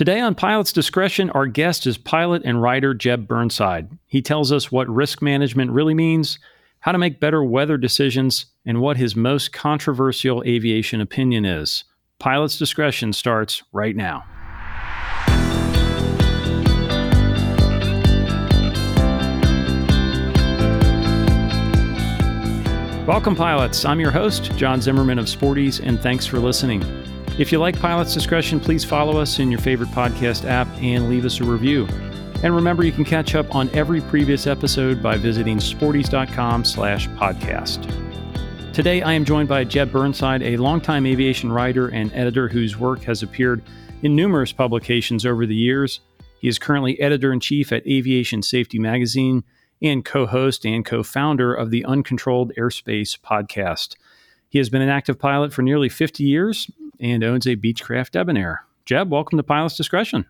Today on Pilots Discretion, our guest is pilot and writer Jeb Burnside. He tells us what risk management really means, how to make better weather decisions, and what his most controversial aviation opinion is. Pilots Discretion starts right now. Welcome, pilots. I'm your host, John Zimmerman of Sporty's, and thanks for listening. If you like Pilots Discretion, please follow us in your favorite podcast app and leave us a review. And remember, you can catch up on every previous episode by visiting sportys.com/podcast. Today, I am joined by Jeb Burnside, a longtime aviation writer and editor whose work has appeared in numerous publications over the years. He is currently editor-in-chief at Aviation Safety Magazine and co-host and co-founder of the Uncontrolled Airspace podcast. He has been an active pilot for nearly 50 years and owns a Beechcraft Debonair. Jeb, welcome to Pilots Discretion.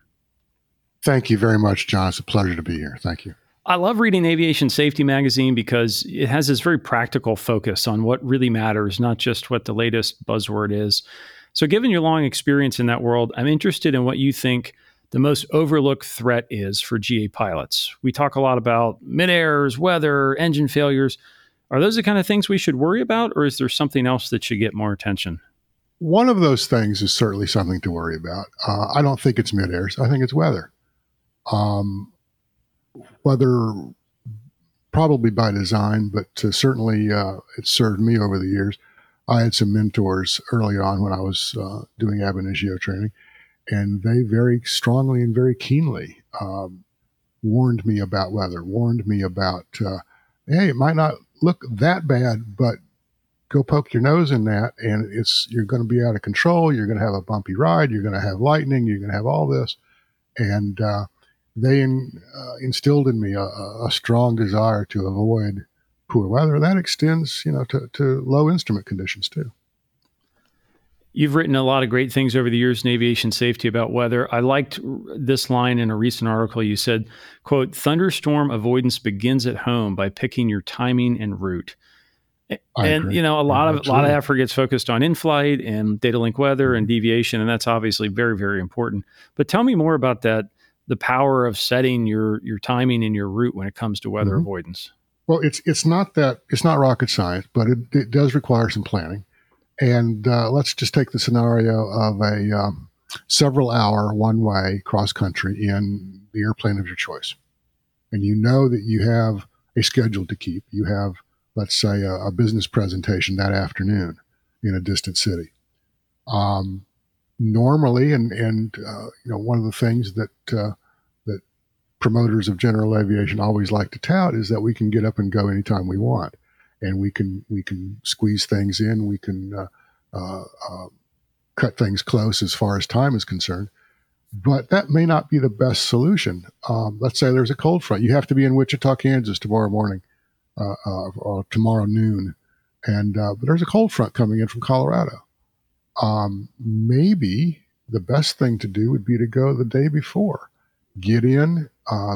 Thank you very much, John. It's a pleasure to be here. Thank you. I love reading Aviation Safety Magazine because it has this very practical focus on what really matters, not just what the latest buzzword is. So given your long experience in that world, I'm interested in what you think the most overlooked threat is for GA pilots. We talk a lot about mid-airs, weather, engine failures. Are those the kind of things we should worry about, or is there something else that should get more attention? One of those things is certainly something to worry about. I don't think it's mid-airs. I think it's weather. Weather probably by design, but certainly it served me over the years. I had some mentors early on when I was doing ab initio training, and they very strongly and very keenly warned me about weather, warned me about, hey, it might not look that bad, but go poke your nose in that, and you're going to be out of control, you're going to have a bumpy ride, you're going to have lightning, you're going to have all this. And they instilled in me a strong desire to avoid poor weather. That extends, to low instrument conditions, too. You've written a lot of great things over the years in aviation safety about weather. I liked this line in a recent article. You said, quote, "Thunderstorm avoidance begins at home by picking your timing and route." And, a lot of effort gets focused on in-flight and data link weather and deviation. And that's obviously very, very important. But tell me more about that, the power of setting your timing and your route when it comes to weather avoidance. Well, it's not rocket science, but it does require some planning. And let's just take the scenario of a several-hour one-way cross-country in the airplane of your choice. And you know that you have a schedule to keep. You have, let's say, a business presentation that afternoon in a distant city. Normally, one of the things that promoters of general aviation always like to tout is that we can get up and go anytime we want. And we can squeeze things in. We can cut things close as far as time is concerned. But that may not be the best solution. Let's say there's a cold front. You have to be in Wichita, Kansas tomorrow morning or tomorrow noon. And but there's a cold front coming in from Colorado. Maybe the best thing to do would be to go the day before. Get in,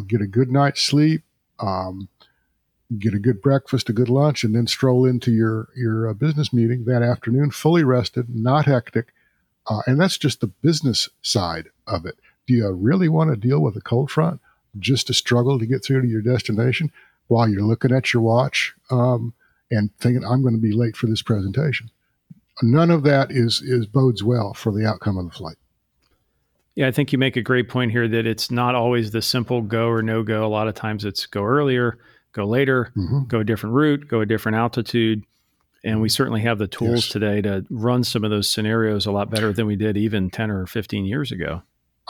get a good night's sleep, get a good breakfast, a good lunch, and then stroll into your business meeting that afternoon, fully rested, not hectic. And that's just the business side of it. Do you really want to deal with a cold front just to struggle to get through to your destination while you're looking at your watch and thinking, I'm going to be late for this presentation? None of that is bodes well for the outcome of the flight. Yeah, I think you make a great point here that it's not always the simple go or no go. A lot of times it's go earlier, go later, go a different route, go a different altitude. And we certainly have the tools today to run some of those scenarios a lot better than we did even 10 or 15 years ago.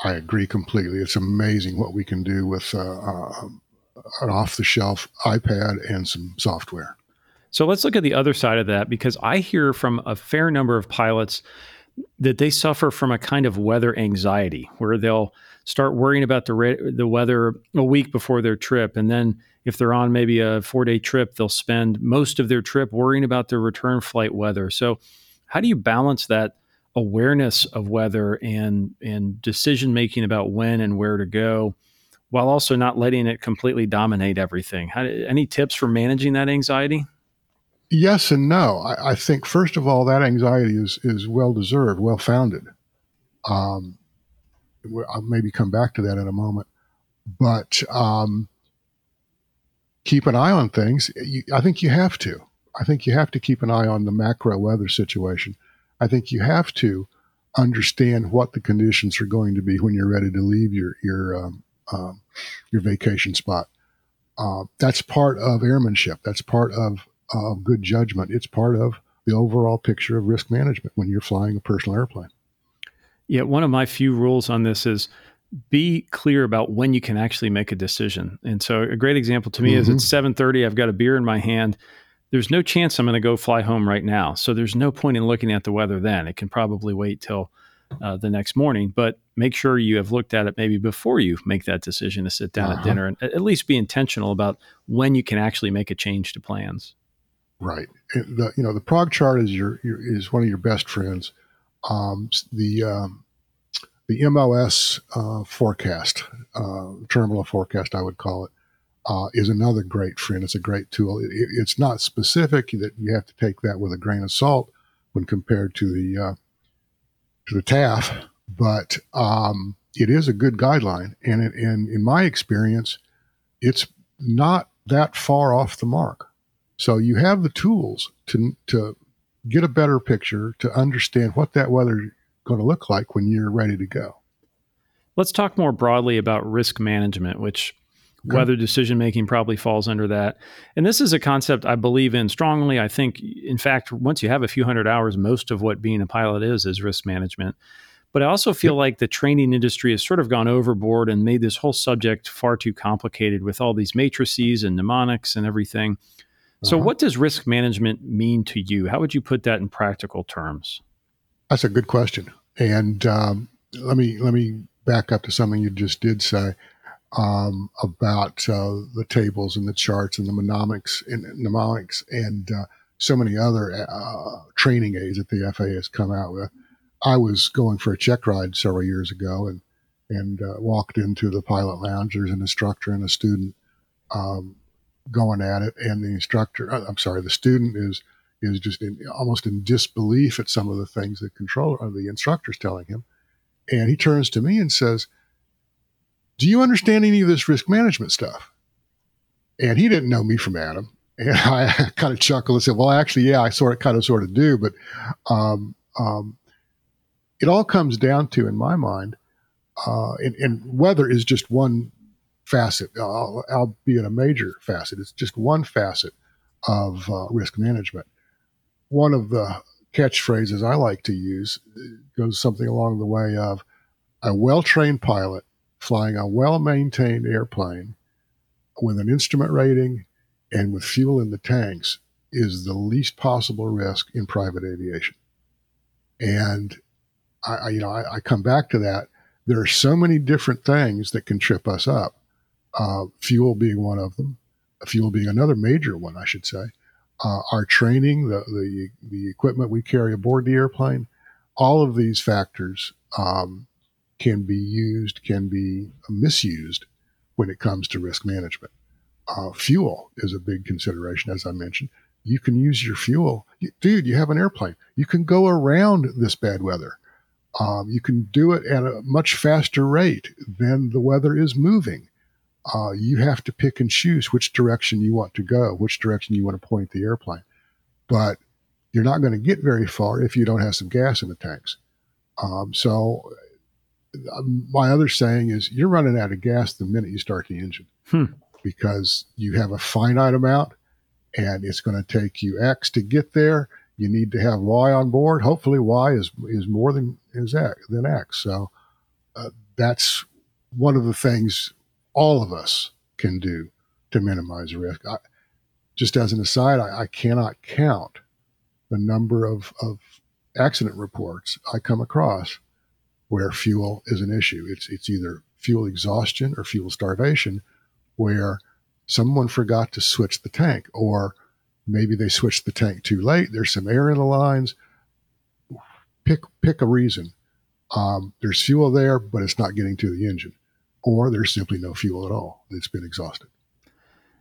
I agree completely. It's amazing what we can do with an off-the-shelf iPad and some software. So let's look at the other side of that, because I hear from a fair number of pilots that they suffer from a kind of weather anxiety where they'll start worrying about the weather a week before their trip. And then if they're on maybe a 4-day trip, they'll spend most of their trip worrying about their return flight weather. So how do you balance that awareness of weather and decision-making about when and where to go while also not letting it completely dominate everything? Any tips for managing that anxiety? Yes and no. I think, first of all, that anxiety is well-deserved, well-founded. I'll maybe come back to that in a moment. But keep an eye on things. I think you have to. I think you have to keep an eye on the macro weather situation. I think you have to understand what the conditions are going to be when you're ready to leave your vacation spot. That's part of airmanship. That's part of good judgment. It's part of the overall picture of risk management when you're flying a personal airplane. Yeah, one of my few rules on this is be clear about when you can actually make a decision. And so a great example to me is it's 7:30, I've got a beer in my hand. There's no chance I'm going to go fly home right now. So there's no point in looking at the weather then. It can probably wait till the next morning, but make sure you have looked at it maybe before you make that decision to sit down at dinner, and at least be intentional about when you can actually make a change to plans. Right. The prog chart is is one of your best friends. The MLS forecast, terminal forecast, I would call it, is another great friend. It's a great tool. It's not specific. That you have to take that with a grain of salt when compared to the TAF, but it is a good guideline. And in my experience, it's not that far off the mark. So you have the tools to get a better picture, to understand what that weather is going to look like when you're ready to go. Let's talk more broadly about risk management, which weather decision-making probably falls under that. And this is a concept I believe in strongly. I think, in fact, once you have a few hundred hours, most of what being a pilot is risk management. But I also feel like the training industry has sort of gone overboard and made this whole subject far too complicated with all these matrices and mnemonics and everything. So what does risk management mean to you? How would you put that in practical terms? That's a good question. And let me back up to something you just did say about the tables and the charts and the mnemonics and so many other training aids that the FAA has come out with. I was going for a check ride several years ago and walked into the pilot lounge. There's an instructor and a student going at it, and the student is just almost in disbelief at some of the things the controller or the instructor's telling him. And he turns to me and says, "Do you understand any of this risk management stuff?" And he didn't know me from Adam. And I kind of chuckled and said, "Well, actually, yeah, I sort of do." But it all comes down to, in my mind, and weather is just one facet, albeit a major facet. It's just one facet of risk management. One of the catchphrases I like to use goes something along the way of, a well-trained pilot flying a well-maintained airplane with an instrument rating and with fuel in the tanks is the least possible risk in private aviation. And I come back to that. There are so many different things that can trip us up. Fuel being one of them, fuel being another major one, I should say. Our training, the equipment we carry aboard the airplane, all of these factors can be misused when it comes to risk management. Fuel is a big consideration, as I mentioned. You can use your fuel. Dude, you have an airplane. You can go around this bad weather. You can do it at a much faster rate than the weather is moving. You have to pick and choose which direction you want to go, which direction you want to point the airplane. But you're not going to get very far if you don't have some gas in the tanks. So my other saying is, you're running out of gas the minute you start the engine because you have a finite amount and it's going to take you X to get there. You need to have Y on board. Hopefully Y is more than X. So that's one of the things all of us can do to minimize risk. Just as an aside, I cannot count the number of accident reports I come across where fuel is an issue. It's either fuel exhaustion or fuel starvation, where someone forgot to switch the tank, or maybe they switched the tank too late. There's some air in the lines. Pick a reason. There's fuel there, but it's not getting to the engine. Or there's simply no fuel at all. It's been exhausted.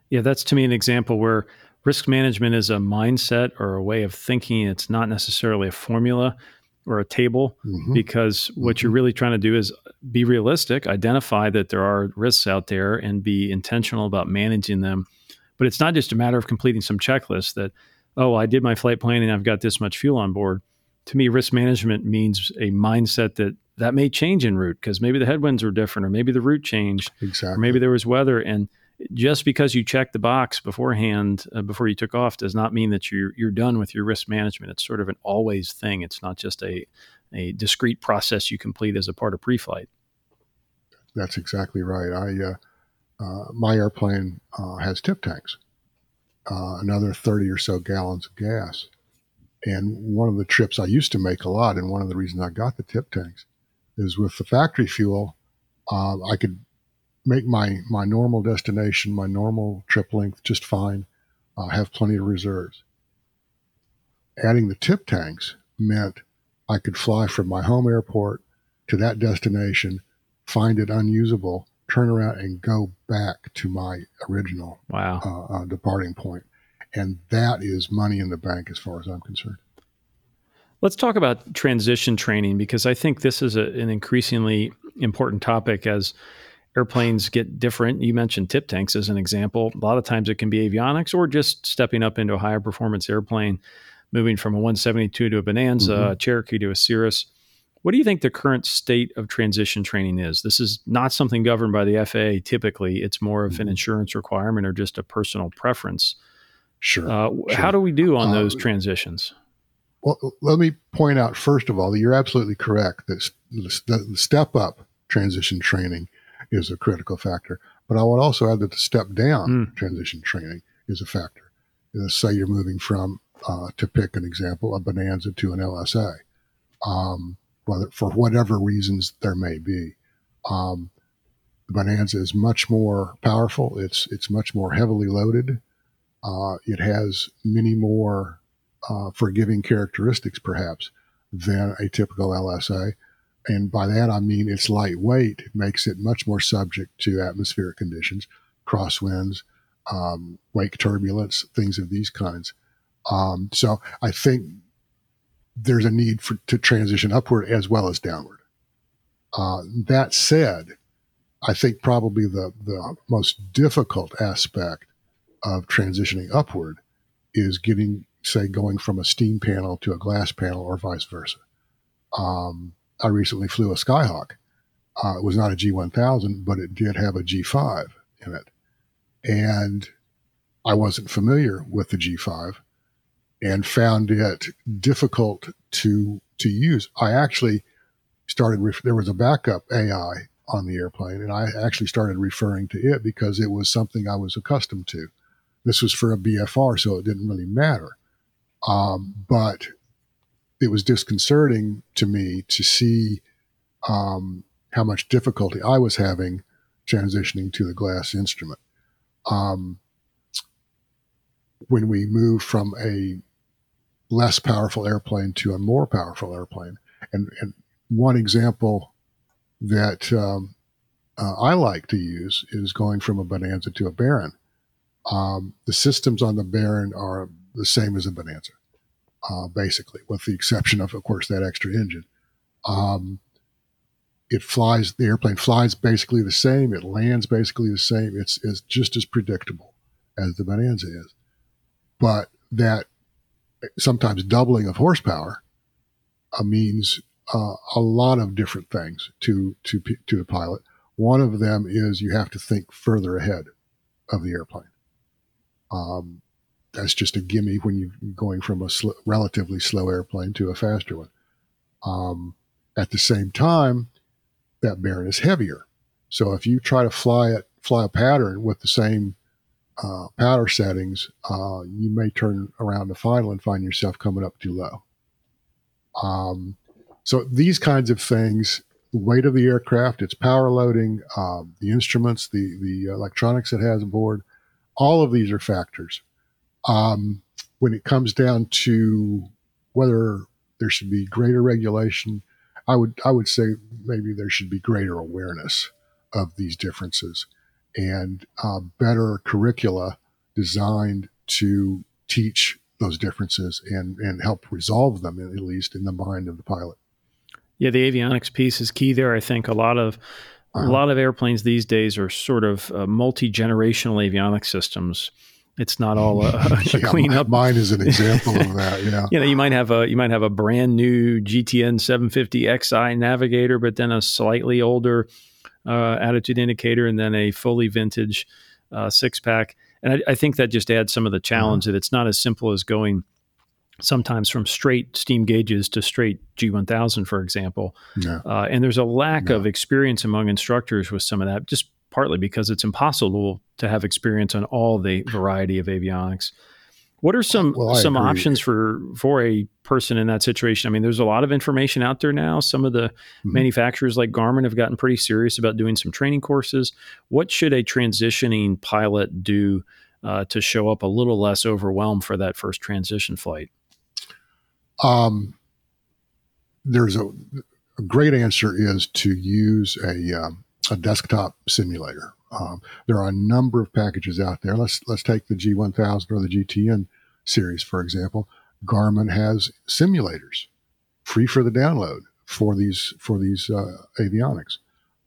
Yeah, that's to me an example where risk management is a mindset or a way of thinking. It's not necessarily a formula. or a table, because what you're really trying to do is be realistic, identify that there are risks out there and be intentional about managing them. But it's not just a matter of completing some checklist that, oh, I did my flight planning, I've got this much fuel on board. To me, risk management means a mindset that may change en route because maybe the headwinds were different or maybe the route changed. Exactly. Or maybe there was weather. And just because you checked the box beforehand, before you took off, does not mean that you're done with your risk management. It's sort of an always thing. It's not just a discrete process you complete as a part of pre-flight. That's exactly right. My airplane has tip tanks, another 30 or so gallons of gas. And one of the trips I used to make a lot, and one of the reasons I got the tip tanks, is with the factory fuel, I could make my normal destination, my normal trip length just fine, have plenty of reserves. Adding the tip tanks meant I could fly from my home airport to that destination, find it unusable, turn around and go back to my original departing point. And that is money in the bank as far as I'm concerned. Let's talk about transition training, because I think this is an increasingly important topic as airplanes get different. You mentioned tip tanks as an example. A lot of times it can be avionics or just stepping up into a higher performance airplane, moving from a 172 to a Bonanza, a Cherokee to a Cirrus. What do you think the current state of transition training is? This is not something governed by the FAA typically. It's more of an insurance requirement or just a personal preference. Sure. How do we do on those transitions? Well, let me point out, first of all, that you're absolutely correct. That the step up transition training is a critical factor. But I would also add that the step down transition training is a factor. Let's say you're moving from, to pick an example, a Bonanza to an LSA, whether for whatever reasons there may be. The Bonanza is much more powerful. It's much more heavily loaded. It has many more forgiving characteristics, perhaps, than a typical LSA. And by that, I mean it's lightweight. It makes it much more subject to atmospheric conditions, crosswinds, wake turbulence, things of these kinds. So I think there's a need to transition upward as well as downward. That said, I think probably the most difficult aspect of transitioning upward is getting, say, going from a steam panel to a glass panel or vice versa. I recently flew a Skyhawk. It was not a G1000, but it did have a G5 in it. And I wasn't familiar with the G5 and found it difficult to use. I actually started, there was a backup AI on the airplane, and I actually started referring to it because it was something I was accustomed to. This was for a BFR, so it didn't really matter. But it was disconcerting to me to see how much difficulty I was having transitioning to the glass instrument. When we move from a less powerful airplane to a more powerful airplane, and one example that I like to use is going from a Bonanza to a Baron. The systems on the Baron are the same as a Bonanza, basically, with the exception of course, that extra engine. The airplane flies basically the same. It lands basically the same. It's just as predictable as the Bonanza is. But that sometimes doubling of horsepower means a lot of different things to the pilot. One of them is you have to think further ahead of the airplane. That's just a gimme when you're going from a relatively slow airplane to a faster one. At the same time, that Baron is heavier. So if you try to fly a pattern with the same power settings, you may turn around the final and find yourself coming up too low. So these kinds of things, the weight of the aircraft, its power loading, the instruments, the electronics it has aboard, all of these are factors. When it comes down to whether there should be greater regulation, I would say maybe there should be greater awareness of these differences and better curricula designed to teach those differences and help resolve them, at least in the mind of the pilot. Yeah, the avionics piece is key there. I think a lot of airplanes these days are sort of multi-generational avionics systems. It's not all a cleanup. Mine is an example of that. You might have a brand new GTN 750XI Navigator, but then a slightly older attitude indicator, and then a fully vintage 6-pack. And I think that just adds some of the challenge that it's not as simple as going sometimes from straight steam gauges to straight G1000, for example. Yeah. And there's a lack of experience among instructors with some of that, just partly because it's impossible to have experience on all the variety of avionics. What are some options for a person in that situation? I mean, there's a lot of information out there now. Some of the manufacturers like Garmin have gotten pretty serious about doing some training courses. What should a transitioning pilot do to show up a little less overwhelmed for that first transition flight? There's a great answer is to use a desktop simulator. There are a number of packages out there. Let's take the G1000 or the GTN series, for example. Garmin has simulators free for the download for these avionics.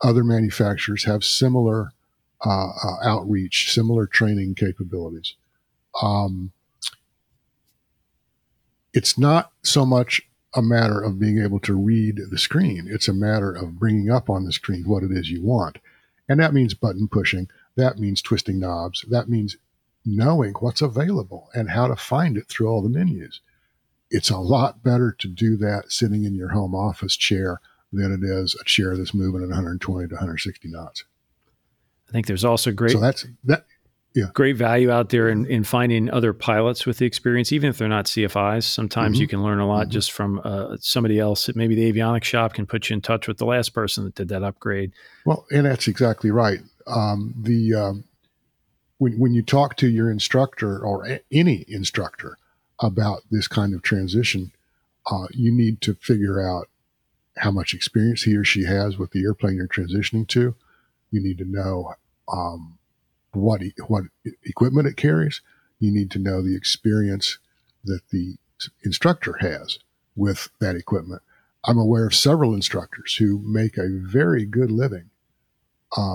Other manufacturers have similar outreach, similar training capabilities. It's not so much a matter of being able to read the screen. It's a matter of bringing up on the screen what it is you want. And that means button pushing. That means twisting knobs. That means knowing what's available and how to find it through all the menus. It's a lot better to do that sitting in your home office chair than it is a chair that's moving at 120 to 160 knots. I think there's also great value out there in finding other pilots with the experience, even if they're not CFIs. Sometimes you can learn a lot just from somebody else. Maybe the avionics shop can put you in touch with the last person that did that upgrade. Well, and that's exactly right. When you talk to your instructor or any instructor about this kind of transition, you need to figure out how much experience he or she has with the airplane you're transitioning to. You need to know what equipment it carries. You need to know the experience that the instructor has with that equipment. I'm aware of several instructors who make a very good living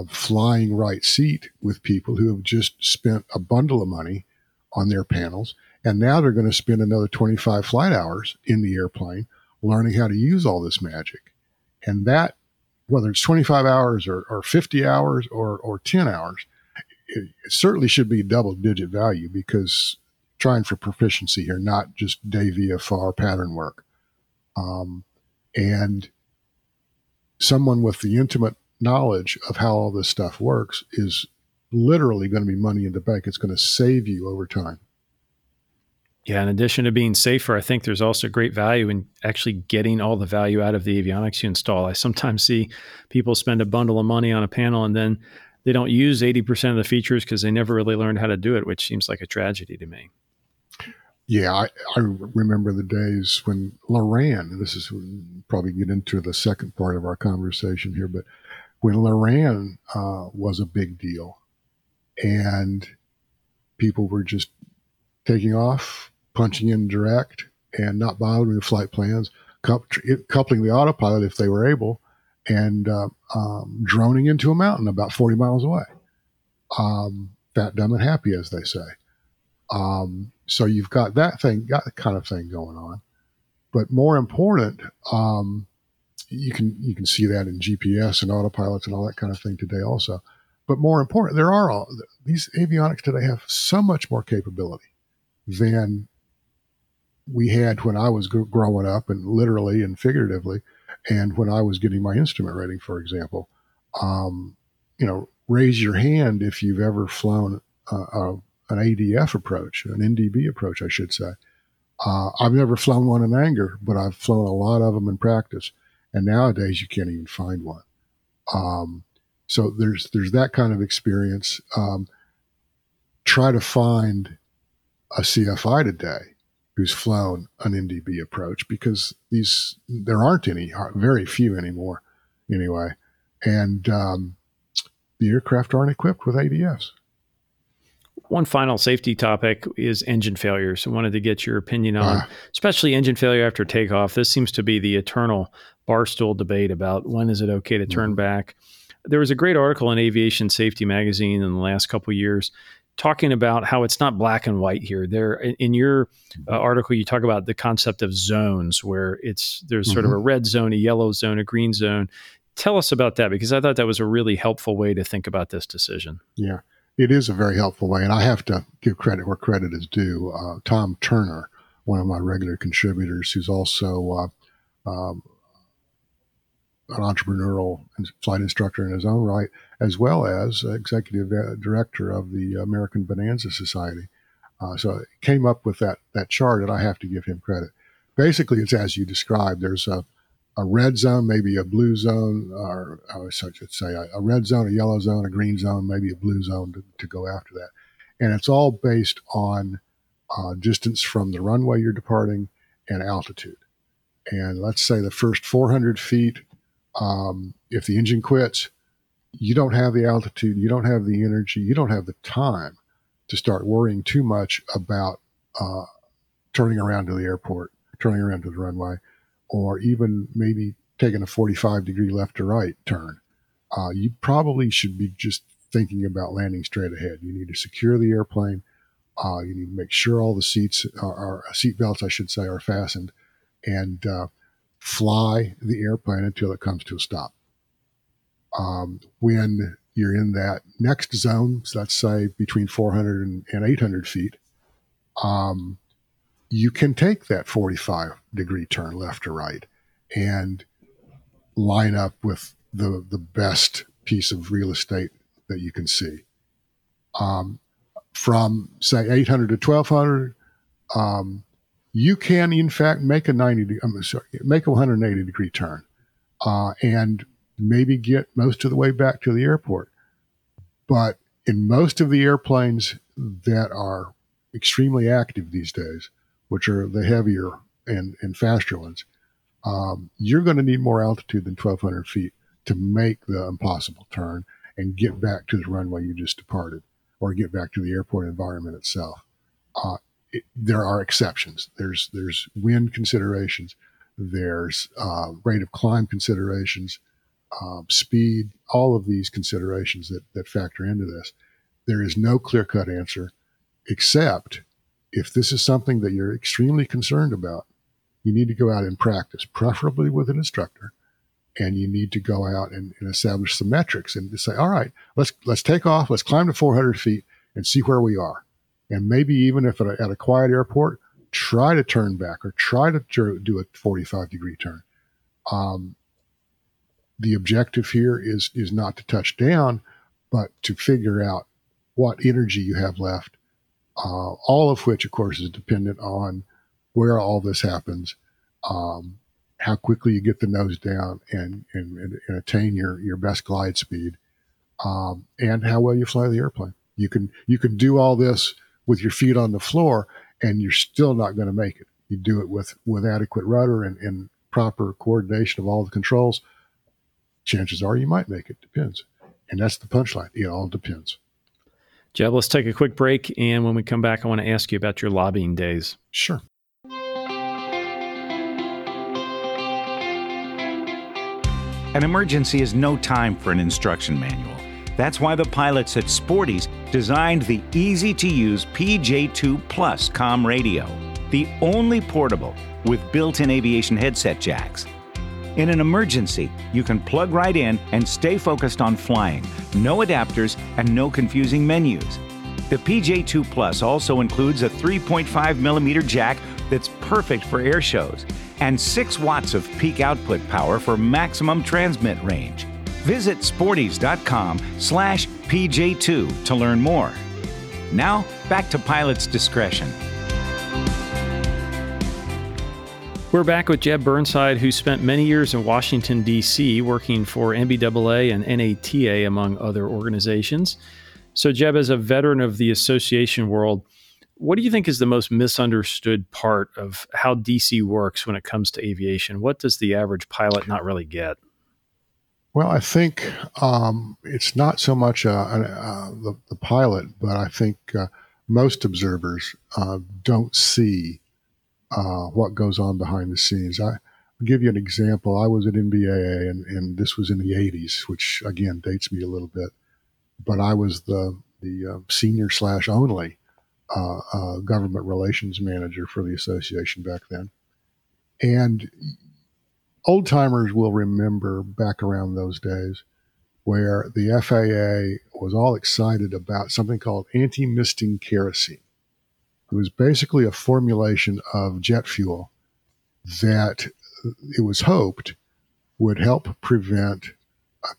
flying right seat with people who have just spent a bundle of money on their panels, and now they're going to spend another 25 flight hours in the airplane learning how to use all this magic. And that, whether it's 25 hours or 50 hours or 10 hours, it certainly should be double-digit value, because trying for proficiency here, not just day VFR pattern work. And someone with the intimate knowledge of how all this stuff works is literally going to be money in the bank. It's going to save you over time. Yeah, in addition to being safer, I think there's also great value in actually getting all the value out of the avionics you install. I sometimes see people spend a bundle of money on a panel and then they don't use 80% of the features because they never really learned how to do it, which seems like a tragedy to me. Yeah, I remember the days when Loran, and this is probably get into the second part of our conversation here, but when Loran was a big deal and people were just taking off, punching in direct, and not bothering with flight plans, coupling the autopilot if they were able, and droning into a mountain about 40 miles away. Fat, dumb, and happy, as they say. So you've got that kind of thing going on. But more important, you can see that in GPS and autopilots and all that kind of thing today also. But more important, these avionics today have so much more capability than we had when I was growing up, and literally and figuratively, and when I was getting my instrument rating, for example. Raise your hand if you've ever flown an ADF approach, an NDB approach, I should say. I've never flown one in anger, but I've flown a lot of them in practice. And nowadays you can't even find one. So there's that kind of experience. Try to find a CFI today who's flown an NDB approach, because there aren't any, very few anymore anyway. And the aircraft aren't equipped with ADFs. One final safety topic is engine failure. So I wanted to get your opinion on, especially engine failure after takeoff. This seems to be the eternal barstool debate about when is it okay to turn back. There was a great article in Aviation Safety Magazine in the last couple of years talking about how it's not black and white here. There, in your article, you talk about the concept of zones, where there's sort of a red zone, a yellow zone, a green zone. Tell us about that, because I thought that was a really helpful way to think about this decision. Yeah, it is a very helpful way. And I have to give credit where credit is due. Tom Turner, one of my regular contributors, who's also an entrepreneurial flight instructor in his own right, as well as executive director of the American Bonanza Society. So it came up with that chart, and I have to give him credit. Basically, it's as you described. There's a red zone, maybe a blue zone, or I should say a red zone, a yellow zone, a green zone, maybe a blue zone to go after that. And it's all based on distance from the runway you're departing and altitude. And let's say the first 400 feet, if the engine quits, you don't have the altitude, you don't have the energy, you don't have the time to start worrying too much about turning around to the airport, turning around to the runway, or even maybe taking a 45-degree left to right turn. You probably should be just thinking about landing straight ahead. You need to secure the airplane. You need to make sure all the seat belts are fastened, and fly the airplane until it comes to a stop. When you're in that next zone, so let's say between 400 and 800 feet, you can take that 45-degree turn left or right and line up with the best piece of real estate that you can see. From, say, 800 to 1200, you can, in fact, make a 180-degree turn and maybe get most of the way back to the airport. But in most of the airplanes that are extremely active these days, which are the heavier and faster ones, you're going to need more altitude than 1,200 feet to make the impossible turn and get back to the runway you just departed, or get back to the airport environment itself. There are exceptions. There's wind considerations. There's rate of climb considerations. Speed, all of these considerations that factor into this. There is no clear-cut answer, except if this is something that you're extremely concerned about, you need to go out and practice, preferably with an instructor, and you need to go out and establish some metrics and to say, all right, let's take off, let's climb to 400 feet and see where we are. And maybe even if at a quiet airport, try to turn back or try to do a 45-degree turn. The objective here is not to touch down, but to figure out what energy you have left, all of which, of course, is dependent on where all this happens, how quickly you get the nose down and attain your best glide speed, and how well you fly the airplane. You can do all this with your feet on the floor, and you're still not going to make it. You do it with adequate rudder and proper coordination of all the controls. Chances are you might make it. Depends. And that's the punchline. It all depends. Jeb, let's take a quick break. And when we come back, I want to ask you about your lobbying days. Sure. An emergency is no time for an instruction manual. That's why the pilots at Sporty's designed the easy-to-use PJ2 Plus comm radio, the only portable with built-in aviation headset jacks. In an emergency, you can plug right in and stay focused on flying. No adapters and no confusing menus. The PJ2 Plus also includes a 3.5mm jack that's perfect for air shows and 6 watts of peak output power for maximum transmit range. Visit sportys.com/PJ2 to learn more. Now, back to Pilots Discretion. We're back with Jeb Burnside, who spent many years in Washington, D.C., working for NBAA and NATA, among other organizations. So, Jeb, as a veteran of the association world, what do you think is the most misunderstood part of how D.C. works when it comes to aviation? What does the average pilot not really get? Well, I think it's not so much the pilot, but I think most observers don't see what goes on behind the scenes. I'll give you an example. I was at NBAA, and this was in the 80s, which, again, dates me a little bit. But I was the senior/only government relations manager for the association back then. And old-timers will remember back around those days where the FAA was all excited about something called anti-misting kerosene. It was basically a formulation of jet fuel that it was hoped would help prevent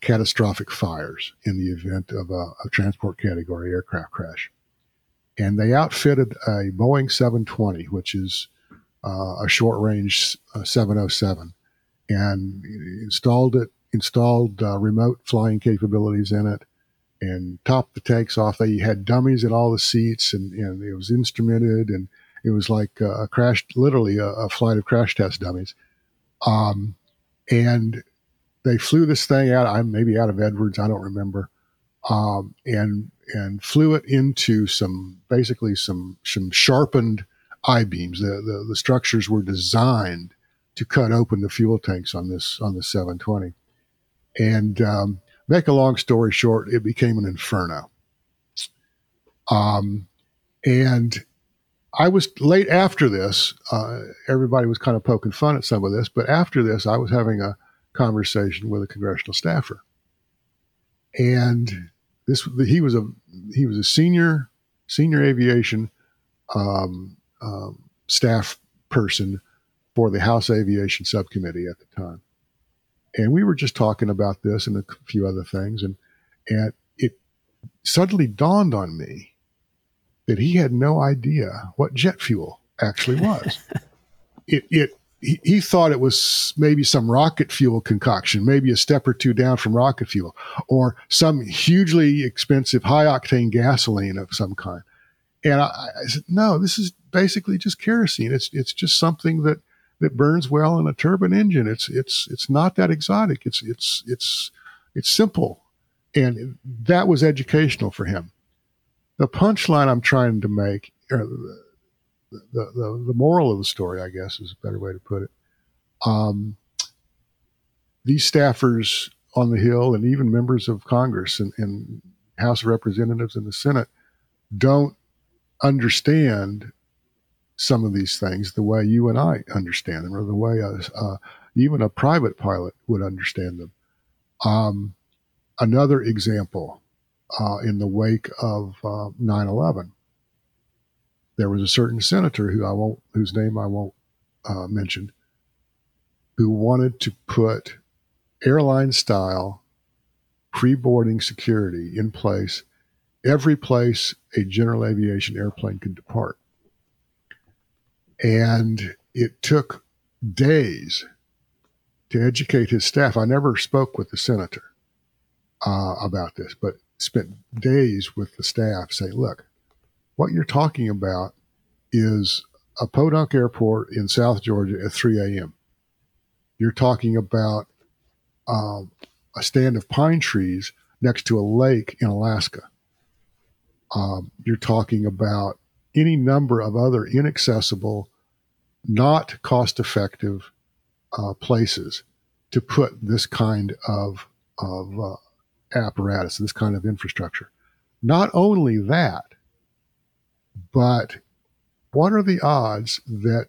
catastrophic fires in the event of a transport category aircraft crash. And they outfitted a Boeing 720, which is a short-range 707, and installed remote flying capabilities in it, and topped the takes off. They had dummies in all the seats, and it was instrumented, and it was like a crash, literally a flight of crash test dummies. And they flew this thing out, maybe out of Edwards, I don't remember, and flew it into some sharpened I-beams. The structures were designed to cut open the fuel tanks on the 720. And make a long story short, it became an inferno. And I was late after this. Everybody was kind of poking fun at some of this, but after this, I was having a conversation with a congressional staffer, and he was a senior aviation staff person for the House Aviation Subcommittee at the time. And we were just talking about this and a few other things. And it suddenly dawned on me that he had no idea what jet fuel actually was. He thought it was maybe some rocket fuel concoction, maybe a step or two down from rocket fuel, or some hugely expensive high-octane gasoline of some kind. And I said, no, this is basically just kerosene. It's just something that burns well in a turbine engine. It's not that exotic. It's simple. And that was educational for him. The punchline I'm trying to make, or the moral of the story, I guess, is a better way to put it. These staffers on the Hill, and even members of Congress and House of Representatives and the Senate, don't understand some of these things the way you and I understand them, or the way even a private pilot would understand them. Another example, in the wake of 9/11, there was a certain senator whose name I won't mention, who wanted to put airline-style pre-boarding security in place every place a general aviation airplane could depart. And it took days to educate his staff. I never spoke with the senator about this, but spent days with the staff saying, look, what you're talking about is a podunk airport in South Georgia at 3 a.m. You're talking about a stand of pine trees next to a lake in Alaska. You're talking about any number of other inaccessible, not cost-effective places to put this kind of apparatus, this kind of infrastructure. Not only that, but what are the odds that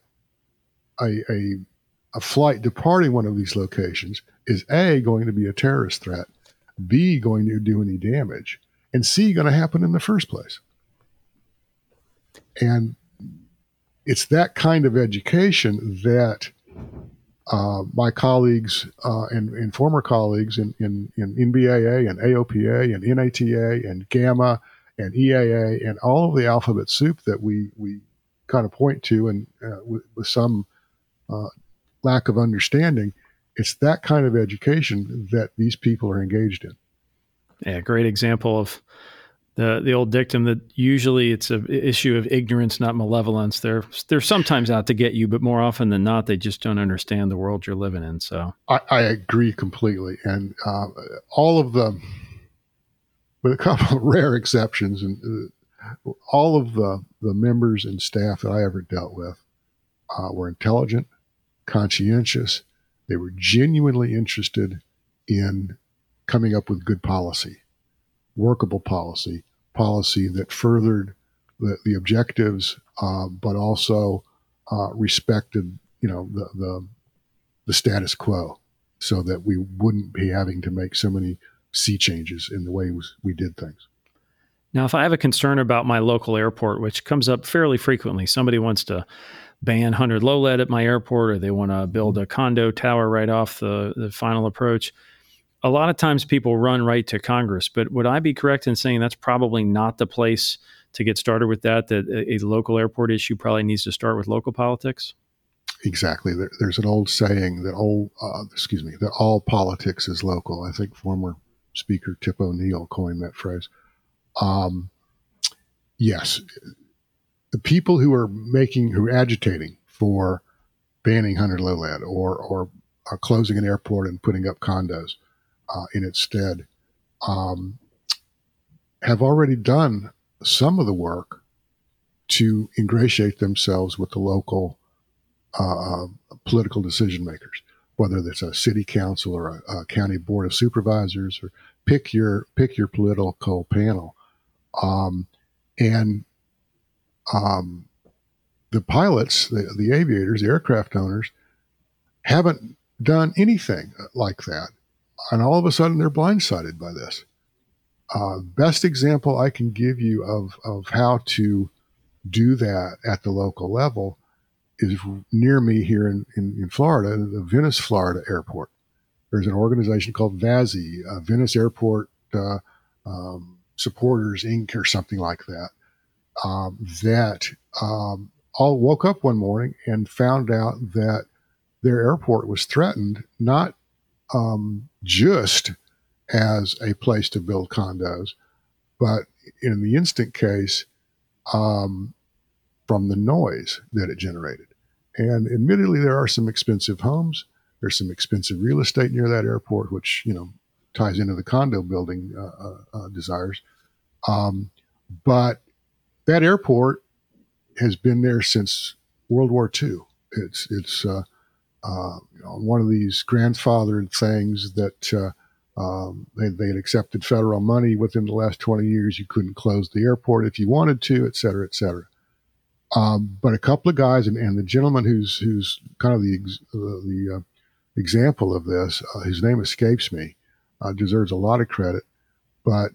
a flight departing one of these locations is A, going to be a terrorist threat, B, going to do any damage, and C, going to happen in the first place? And it's that kind of education that my colleagues and former colleagues in NBAA and AOPA and NATA and GAMA and EAA and all of the alphabet soup that we kind of point to, and with some lack of understanding, it's that kind of education that these people are engaged in. Yeah, great example of the old dictum that usually it's an issue of ignorance, not malevolence. They're sometimes out to get you, but more often than not, they just don't understand the world you're living in. So I agree completely, and all of the, with a couple of rare exceptions, and all of the members and staff that I ever dealt with were intelligent, conscientious. They were genuinely interested in coming up with good policy, workable policy, policy that furthered the objectives, but also respected, you know, the status quo, so that we wouldn't be having to make so many sea changes in the way we did things. Now, if I have a concern about my local airport, which comes up fairly frequently, somebody wants to ban 100 low lead at my airport, or they want to build a condo tower right off the final approach. A lot of times people run right to Congress, but would I be correct in saying that's probably not the place to get started with that, that a local airport issue probably needs to start with local politics? Exactly. There's an old saying that that all politics is local. I think former Speaker Tip O'Neill coined that phrase. Yes, the people who are agitating for banning 100 low lead or are closing an airport and putting up condos in its stead have already done some of the work to ingratiate themselves with the local political decision makers, whether that's a city council or a county board of supervisors, or pick your political panel. And the pilots, the aviators, the aircraft owners, haven't done anything like that. And all of a sudden they're blindsided by this. Best example I can give you of how to do that at the local level is near me here in Florida, the Venice, Florida airport. There's an organization called VASI, Venice Airport Supporters, Inc., or something like that, that all woke up one morning and found out that their airport was threatened, not just as a place to build condos, but in the instant case, from the noise that it generated. And admittedly, there are some expensive homes. There's some expensive real estate near that airport, which, you know, ties into the condo building desires. But that airport has been there since World War II. It's one of these grandfathered things that they had accepted federal money within the last 20 years. You couldn't close the airport if you wanted to, et cetera, et cetera. But a couple of guys and the gentleman who's kind of the example of this, his name escapes me, deserves a lot of credit, but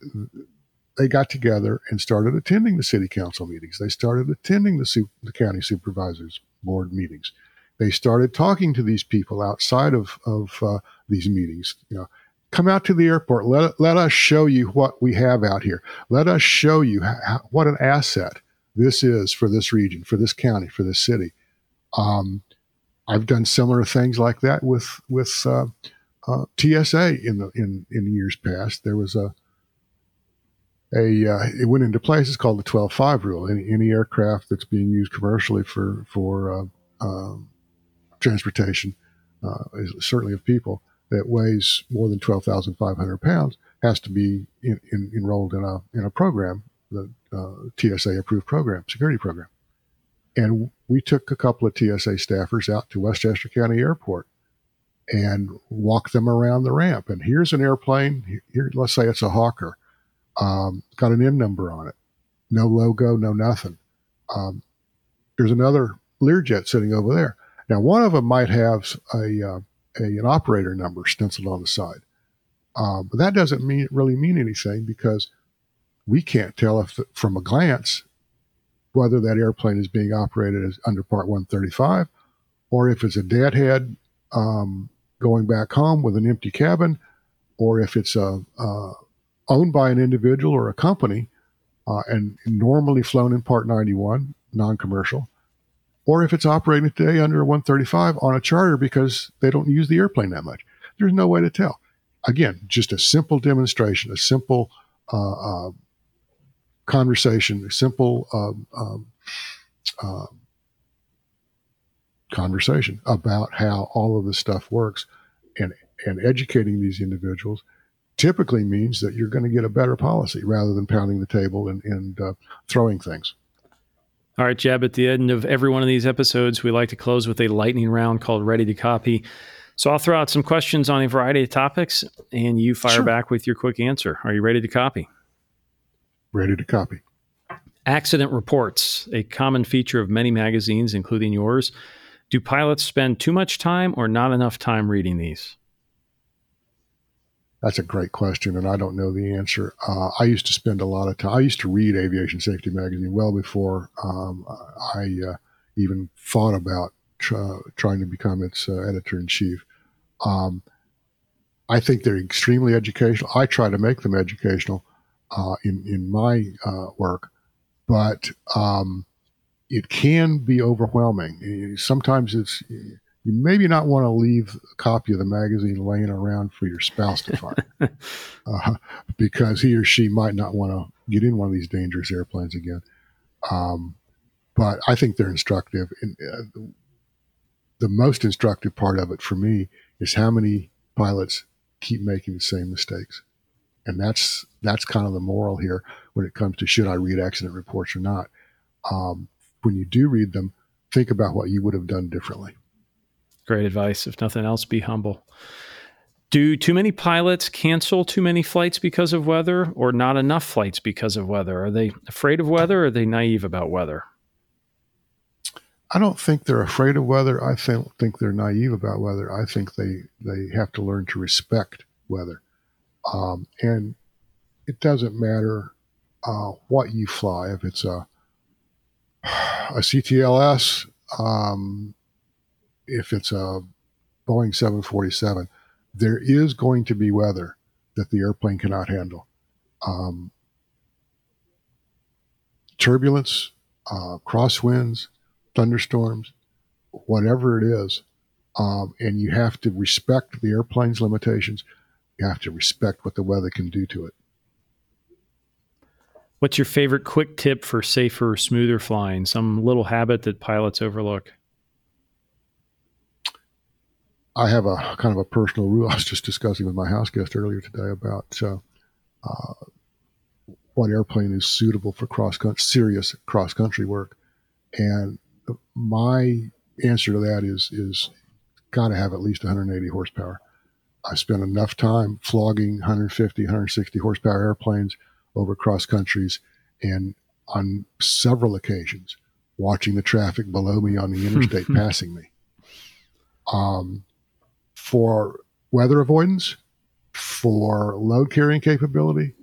they got together and started attending the city council meetings. They started attending the county supervisors board meetings. They started talking to these people outside of these meetings. You know, come out to the airport. Let us show you what we have out here. Let us show you what an asset this is for this region, for this county, for this city. I've done similar things like that with TSA in years past. There was a it went into place. It's called the 12-5 rule. Any aircraft that's being used commercially for transportation, certainly of people, that weighs more than 12,500 pounds has to be enrolled in a program, the TSA approved program, security program. And we took a couple of TSA staffers out to Westchester County Airport and walked them around the ramp. And here's an airplane. Here, let's say it's a Hawker. Got an N number on it. No logo, no nothing. There's another Learjet sitting over there. Now, one of them might have an operator number stenciled on the side. But that doesn't really mean anything, because we can't tell from a glance whether that airplane is being operated under Part 135, or if it's a deadhead going back home with an empty cabin, or if it's owned by an individual or a company and normally flown in Part 91, non-commercial, or if it's operating today under 135 on a charter because they don't use the airplane that much. There's no way to tell. Again, just a simple demonstration, a simple conversation, a simple conversation about how all of this stuff works, and educating these individuals typically means that you're going to get a better policy rather than pounding the table and throwing things. All right, Jeb, at the end of every one of these episodes, we like to close with a lightning round called Ready to Copy. So I'll throw out some questions on a variety of topics, and you fire back with your quick answer. Are you ready to copy? Ready to copy. Accident reports, a common feature of many magazines, including yours. Do pilots spend too much time or not enough time reading these? That's a great question, and I don't know the answer. I used to spend a lot of time. I used to read Aviation Safety Magazine well before I even thought about trying to become its editor-in-chief. I think they're extremely educational. I try to make them educational in my work, but it can be overwhelming. Sometimes it's... You maybe not want to leave a copy of the magazine laying around for your spouse to find because he or she might not want to get in one of these dangerous airplanes again. But I think they're instructive. And, the most instructive part of it for me is how many pilots keep making the same mistakes. And that's kind of the moral here when it comes to should I read accident reports or not. When you do read them, think about what you would have done differently. Great advice. If nothing else, be humble. Do too many pilots cancel too many flights because of weather or not enough flights because of weather? Are they afraid of weather or are they naive about weather? I don't think they're afraid of weather. I don't think they're naive about weather. I think they have to learn to respect weather. And it doesn't matter what you fly. If it's a CTLS, if it's a Boeing 747, there is going to be weather that the airplane cannot handle. Turbulence, crosswinds, thunderstorms, whatever it is. And you have to respect the airplane's limitations. You have to respect what the weather can do to it. What's your favorite quick tip for safer, smoother flying? Some little habit that pilots overlook? I have a kind of a personal rule. I was just discussing with my house guest earlier today about what airplane is suitable for serious cross-country work. And my answer to that is got to have at least 180 horsepower. I spent enough time flogging 150, 160 horsepower airplanes over cross-countries and on several occasions watching the traffic below me on the interstate passing me. For weather avoidance, for load carrying capability,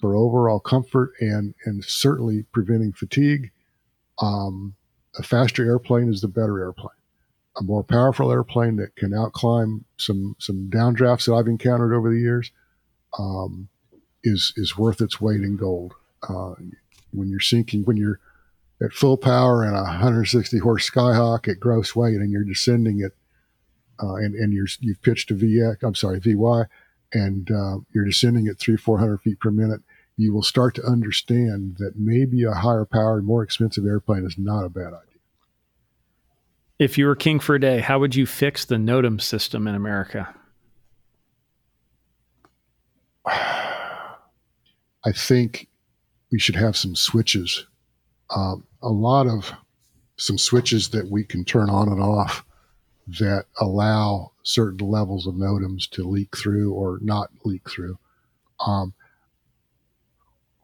for overall comfort, and certainly preventing fatigue, a faster airplane is the better airplane. A more powerful airplane that can outclimb some downdrafts that I've encountered over the years is worth its weight in gold. When you're sinking, when you're at full power in a 160 horse Skyhawk at gross weight and you're descending at and you've pitched a VY, and you're descending at 300-400 feet per minute, you will start to understand that maybe a higher powered, more expensive airplane is not a bad idea. If you were king for a day, how would you fix the NOTAM system in America? I think we should have some switches. Some switches that we can turn on and off that allow certain levels of NOTAMs to leak through or not leak through.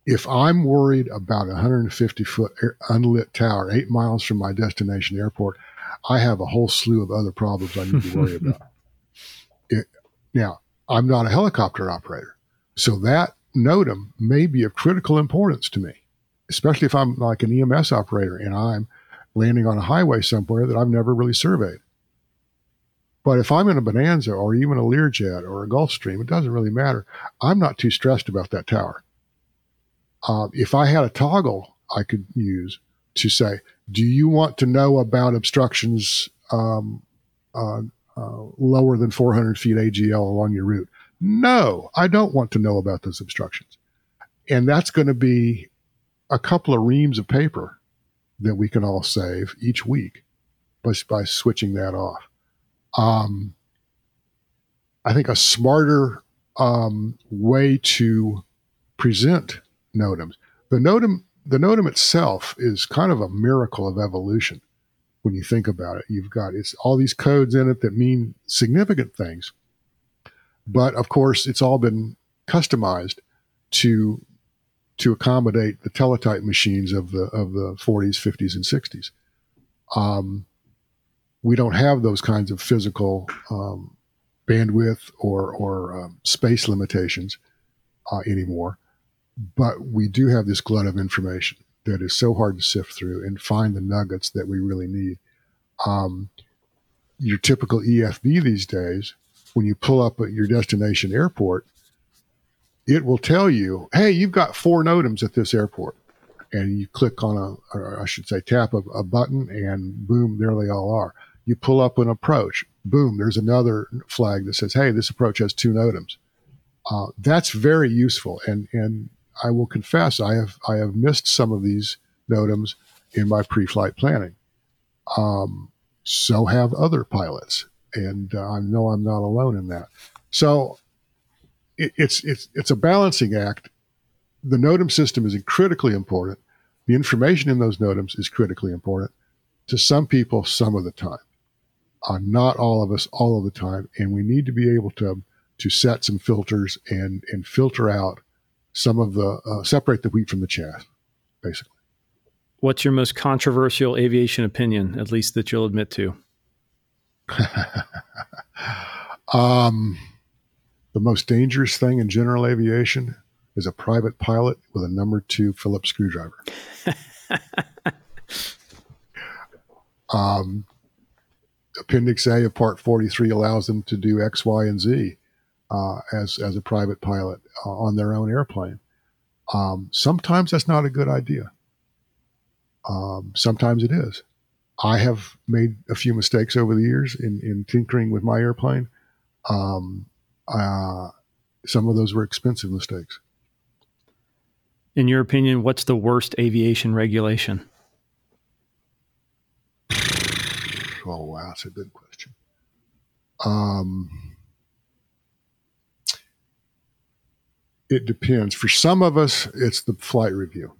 If I'm worried about a 150-foot unlit tower 8 miles from my destination airport, I have a whole slew of other problems I need to worry about. Now, I'm not a helicopter operator, so that NOTAM may be of critical importance to me, especially if I'm like an EMS operator and I'm landing on a highway somewhere that I've never really surveyed. But if I'm in a Bonanza or even a Learjet or a Gulfstream, it doesn't really matter. I'm not too stressed about that tower. If I had a toggle I could use to say, do you want to know about obstructions lower than 400 feet AGL along your route? No, I don't want to know about those obstructions. And that's going to be a couple of reams of paper that we can all save each week by switching that off. I think a smarter way to present NOTAMs. The NOTAM itself is kind of a miracle of evolution when you think about it. You've got it's all these codes in it that mean significant things. But, of course, it's all been customized to accommodate the teletype machines of the 40s, 50s, and 60s. We don't have those kinds of physical bandwidth or space limitations anymore. But we do have this glut of information that is so hard to sift through and find the nuggets that we really need. Your typical EFB these days, when you pull up at your destination airport, it will tell you, hey, you've got 4 NOTAMs at this airport. And you click on tap a button, and boom, there they all are. You pull up an approach. Boom, there's another flag that says, hey, this approach has 2 NOTAMs. That's very useful. And I will confess, I have missed some of these NOTAMs in my pre-flight planning. So have other pilots. And I know I'm not alone in that. So it's a balancing act. The NOTAM system is critically important. The information in those NOTAMs is critically important to some people some of the time. Not all of us all of the time. And we need to be able to set some filters and filter out some of the, separate the wheat from the chaff, basically. What's your most controversial aviation opinion, at least that you'll admit to? The most dangerous thing in general aviation is a private pilot with a No. 2 Phillips screwdriver. Appendix A of Part 43 allows them to do X, Y, and Z as a private pilot on their own airplane. Sometimes that's not a good idea. Sometimes it is. I have made a few mistakes over the years in tinkering with my airplane. Some of those were expensive mistakes. In your opinion, what's the worst aviation regulation? Oh, wow, that's a good question. It depends. For some of us, it's the flight review.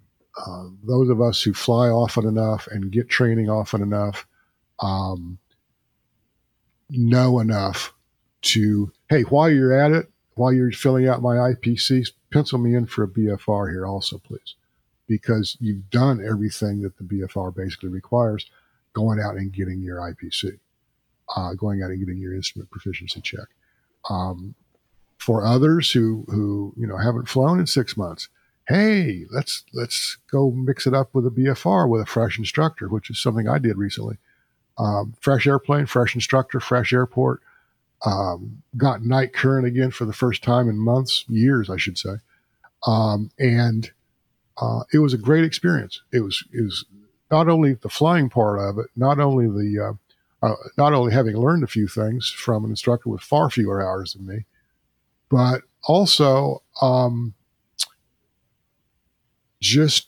Those of us who fly often enough and get training often enough know enough to, hey, while you're at it, while you're filling out my IPC, pencil me in for a BFR here also, please, because you've done everything that the BFR basically requires, going out and getting your IPC, going out and getting your instrument proficiency check. For others who haven't flown in 6 months, hey, let's go mix it up with a BFR with a fresh instructor, which is something I did recently. Fresh airplane, fresh instructor, fresh airport. Got night current again for the first time in months, years, I should say. And it was a great experience. It was not only the flying part of it, not only having learned a few things from an instructor with far fewer hours than me, but also just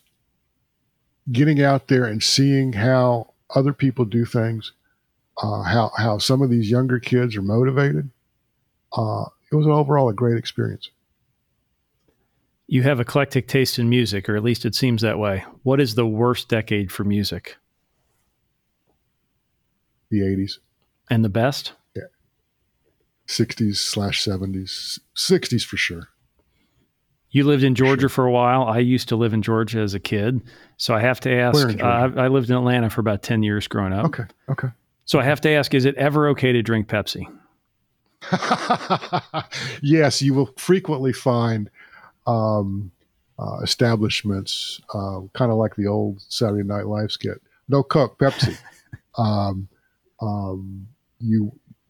getting out there and seeing how other people do things. How some of these younger kids are motivated. It was overall a great experience. You have eclectic taste in music, or at least it seems that way. What is the worst decade for music? The 80s. And the best? Yeah. 60s/70s. 60s for sure. You lived in Georgia for a while. I used to live in Georgia as a kid. So I have to ask, I lived in Atlanta for about 10 years growing up. Okay. So I have to ask, is it ever okay to drink Pepsi? Yes, you will frequently find establishments, kind of like the old Saturday Night Live skit. No Coke, Pepsi.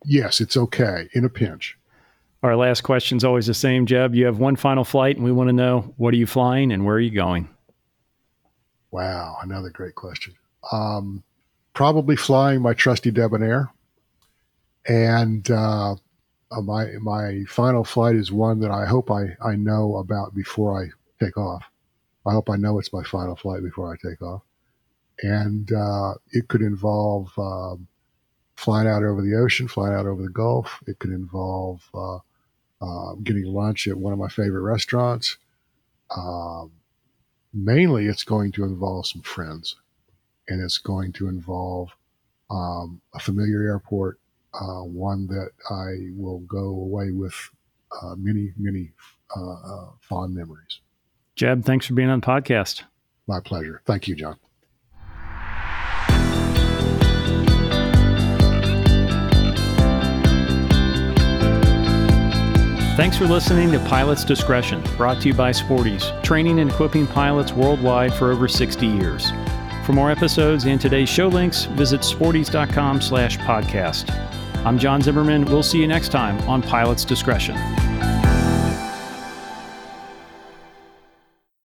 Yes, it's okay in a pinch. Our last question is always the same, Jeb. You have one final flight, and we want to know, what are you flying and where are you going? Wow, another great question. Probably flying my trusty Debonair, and my final flight is one that I hope I know about before I take off. I hope I know it's my final flight before I take off, and it could involve flying out over the ocean, flying out over the Gulf. It could involve getting lunch at one of my favorite restaurants. Mainly it's going to involve some friends, and it's going to involve a familiar airport, one that I will go away with many, many fond memories. Jeb, thanks for being on the podcast. My pleasure. Thank you, John. Thanks for listening to Pilots Discretion, brought to you by Sporty's, training and equipping pilots worldwide for over 60 years. For more episodes and today's show links, visit sportys.com/podcast. I'm John Zimmerman. We'll see you next time on Pilots Discretion.